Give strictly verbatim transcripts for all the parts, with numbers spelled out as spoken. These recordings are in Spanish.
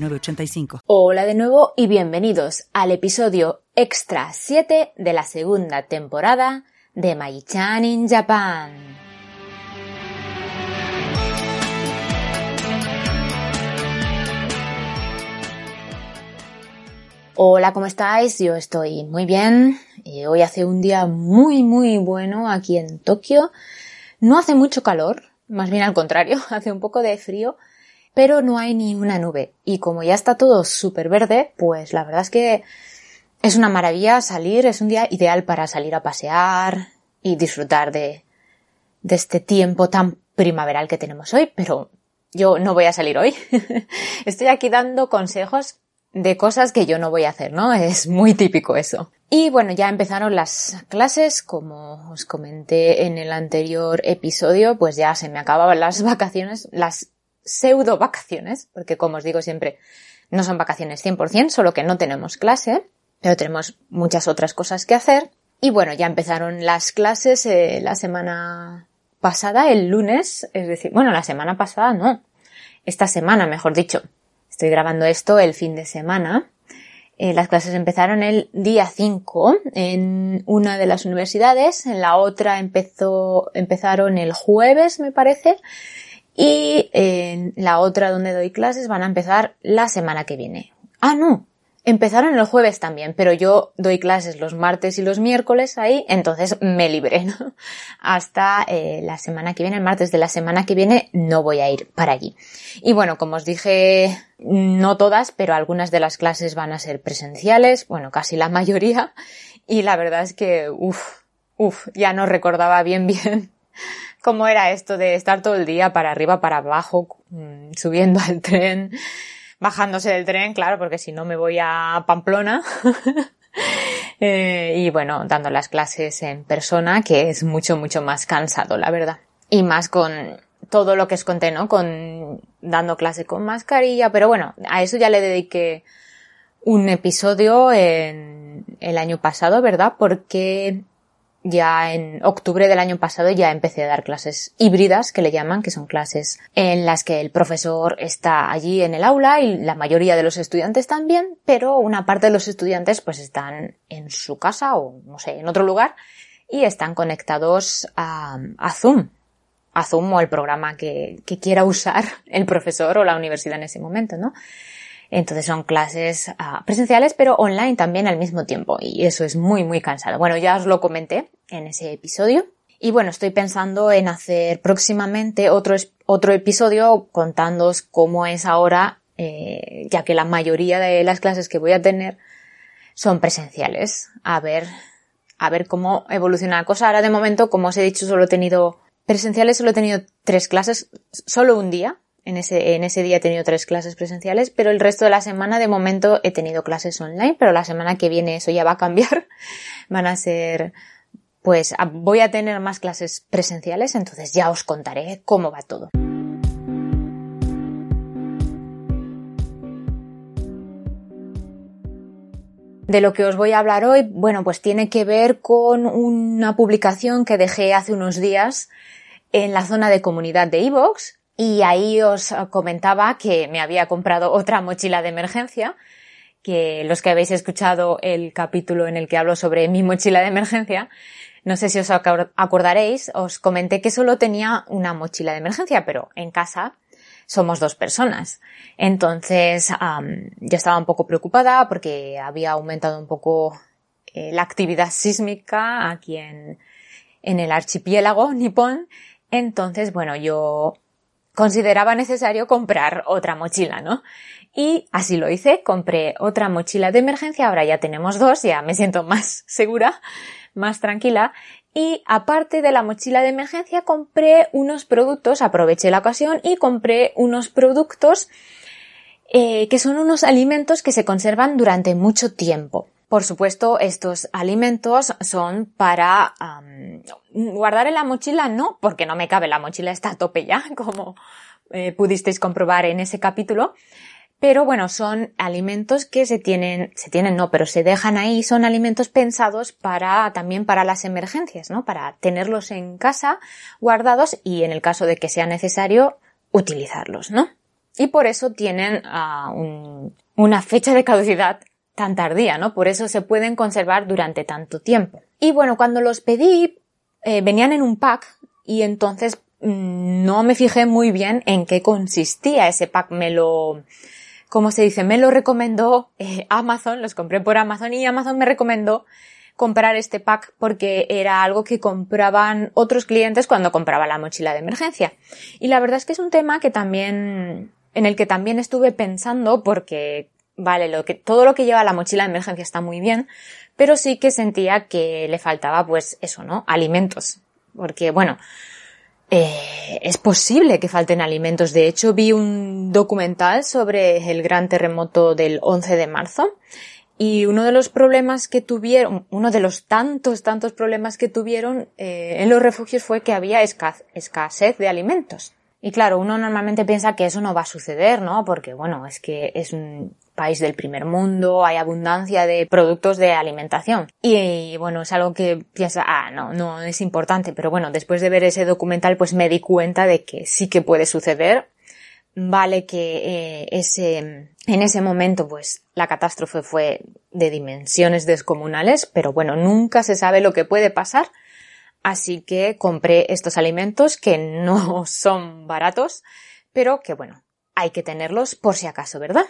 nueve ocho tres. Hola de nuevo y bienvenidos al episodio extra siete de la segunda temporada de Maichan in Japan. Hola, ¿cómo estáis? Yo estoy muy bien. Hoy hace un día muy muy bueno aquí en Tokio. No hace mucho calor, más bien al contrario, hace un poco de frío. Pero no hay ni una nube y como ya está todo súper verde, pues la verdad es que es una maravilla salir, es un día ideal para salir a pasear y disfrutar de, de este tiempo tan primaveral que tenemos hoy, pero yo no voy a salir hoy. Estoy aquí dando consejos de cosas que yo no voy a hacer, ¿no? Es muy típico eso. Y bueno, ya empezaron las clases, como os comenté en el anterior episodio, pues ya se me acababan las vacaciones, las pseudo vacaciones, porque como os digo siempre, no son vacaciones cien por ciento, solo que no tenemos clase, pero tenemos muchas otras cosas que hacer. Y bueno, ya empezaron las clases eh, la semana pasada, el lunes, es decir, bueno, la semana pasada no, esta semana mejor dicho, estoy grabando esto el fin de semana. Eh, las clases empezaron el día cinco en una de las universidades, en la otra empezó, empezaron el jueves, me parece. Y en la otra donde doy clases van a empezar la semana que viene. Ah, no, empezaron el jueves también, pero yo doy clases los martes y los miércoles ahí, entonces me libré, ¿no? Hasta eh, la semana que viene, el martes de la semana que viene no voy a ir para allí. Y bueno, como os dije, no todas, pero algunas de las clases van a ser presenciales, bueno, casi la mayoría. Y la verdad es que, uff, uff, ya no recordaba bien bien. ¿Cómo era esto de estar todo el día para arriba, para abajo, subiendo al tren, bajándose del tren? Claro, porque si no me voy a Pamplona. eh, y bueno, dando las clases en persona, que es mucho, mucho más cansado, la verdad. Y más con todo lo que os conté, ¿no? Con dando clase con mascarilla, pero bueno, a eso ya le dediqué un episodio en el año pasado, ¿verdad? Porque ya en octubre del año pasado ya empecé a dar clases híbridas, que le llaman, que son clases en las que el profesor está allí en el aula y la mayoría de los estudiantes también, pero una parte de los estudiantes pues están en su casa o no sé, en otro lugar y están conectados a, a Zoom, a Zoom o el programa que, que quiera usar el profesor o la universidad en ese momento, ¿no? Entonces son clases uh, presenciales pero online también al mismo tiempo y eso es muy muy cansado. Bueno, ya os lo comenté en ese episodio y bueno, estoy pensando en hacer próximamente otro, otro episodio contándoos cómo es ahora, eh, ya que la mayoría de las clases que voy a tener son presenciales. A ver, a ver cómo evoluciona la cosa. Ahora de momento, como os he dicho, solo he tenido presenciales, solo he tenido tres clases, solo un día. En ese, en ese día he tenido tres clases presenciales, pero el resto de la semana de momento he tenido clases online, pero la semana que viene eso ya va a cambiar. Van a ser, pues voy a tener más clases presenciales, entonces ya os contaré cómo va todo. De lo que os voy a hablar hoy, bueno, pues tiene que ver con una publicación que dejé hace unos días en la zona de comunidad de iVox. Y ahí os comentaba que me había comprado otra mochila de emergencia, que los que habéis escuchado el capítulo en el que hablo sobre mi mochila de emergencia, no sé si os acordaréis, os comenté que solo tenía una mochila de emergencia, pero en casa somos dos personas. Entonces, um, yo estaba un poco preocupada porque había aumentado un poco eh, la actividad sísmica aquí en, en el archipiélago nipón. Entonces, bueno, yo consideraba necesario comprar otra mochila, ¿no? Y así lo hice, compré otra mochila de emergencia, ahora ya tenemos dos, ya me siento más segura, más tranquila. Y aparte de la mochila de emergencia compré unos productos, aproveché la ocasión y compré unos productos eh, que son unos alimentos que se conservan durante mucho tiempo. Por supuesto, estos alimentos son para um, guardar en la mochila, no, porque no me cabe, la mochila está a tope ya, como eh, pudisteis comprobar en ese capítulo. Pero bueno, son alimentos que se tienen, se tienen no, pero se dejan ahí, son alimentos pensados para, también para las emergencias, ¿no? Para tenerlos en casa, guardados y en el caso de que sea necesario, utilizarlos, ¿no? Y por eso tienen uh, un, una fecha de caducidad tan tardía, ¿no? Por eso se pueden conservar durante tanto tiempo. Y bueno, cuando los pedí, eh, venían en un pack y entonces mmm, no me fijé muy bien en qué consistía ese pack. Me lo... ¿Cómo se dice? Me lo recomendó eh, Amazon, los compré por Amazon y Amazon me recomendó comprar este pack porque era algo que compraban otros clientes cuando compraba la mochila de emergencia. Y la verdad es que es un tema que también, en el que también estuve pensando porque, vale, lo que, todo lo que lleva la mochila de emergencia está muy bien, pero sí que sentía que le faltaba pues eso, ¿no? Alimentos. Porque, bueno, Eh, es posible que falten alimentos. De hecho, vi un documental sobre el gran terremoto del once de marzo y uno de los problemas que tuvieron, uno de los tantos, tantos problemas que tuvieron eh, en los refugios fue que había escasez de alimentos. Y claro, uno normalmente piensa que eso no va a suceder, ¿no? Porque, bueno, es que es un país del primer mundo, hay abundancia de productos de alimentación. Y, y bueno, es algo que piensa, ah, no, no es importante. Pero bueno, después de ver ese documental, pues me di cuenta de que sí que puede suceder. Vale que eh, ese, en ese momento, pues, la catástrofe fue de dimensiones descomunales, pero bueno, nunca se sabe lo que puede pasar. Así que compré estos alimentos que no son baratos, pero que bueno, hay que tenerlos por si acaso, ¿verdad?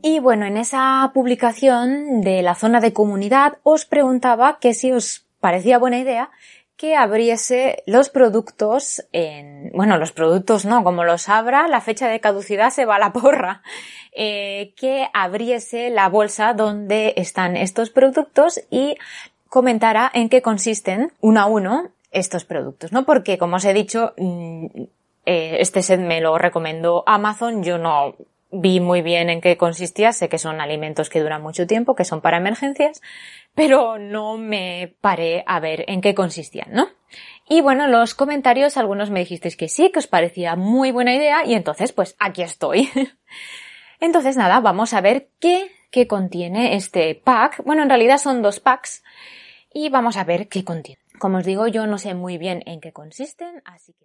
Y bueno, en esa publicación de la zona de comunidad os preguntaba que si os parecía buena idea que abriese los productos en... Bueno, los productos no, como los abra, la fecha de caducidad se va a la porra. Eh, que abriese la bolsa donde están estos productos y comentara en qué consisten uno a uno estos productos, ¿no? Porque, como os he dicho, este set me lo recomendó Amazon, yo no vi muy bien en qué consistía, sé que son alimentos que duran mucho tiempo, que son para emergencias, pero no me paré a ver en qué consistían, ¿no? Y bueno, los comentarios, algunos me dijisteis que sí, que os parecía muy buena idea y entonces pues aquí estoy. Entonces nada, vamos a ver qué, qué contiene este pack. Bueno, en realidad son dos packs y vamos a ver qué contiene. Como os digo, yo no sé muy bien en qué consisten, así que...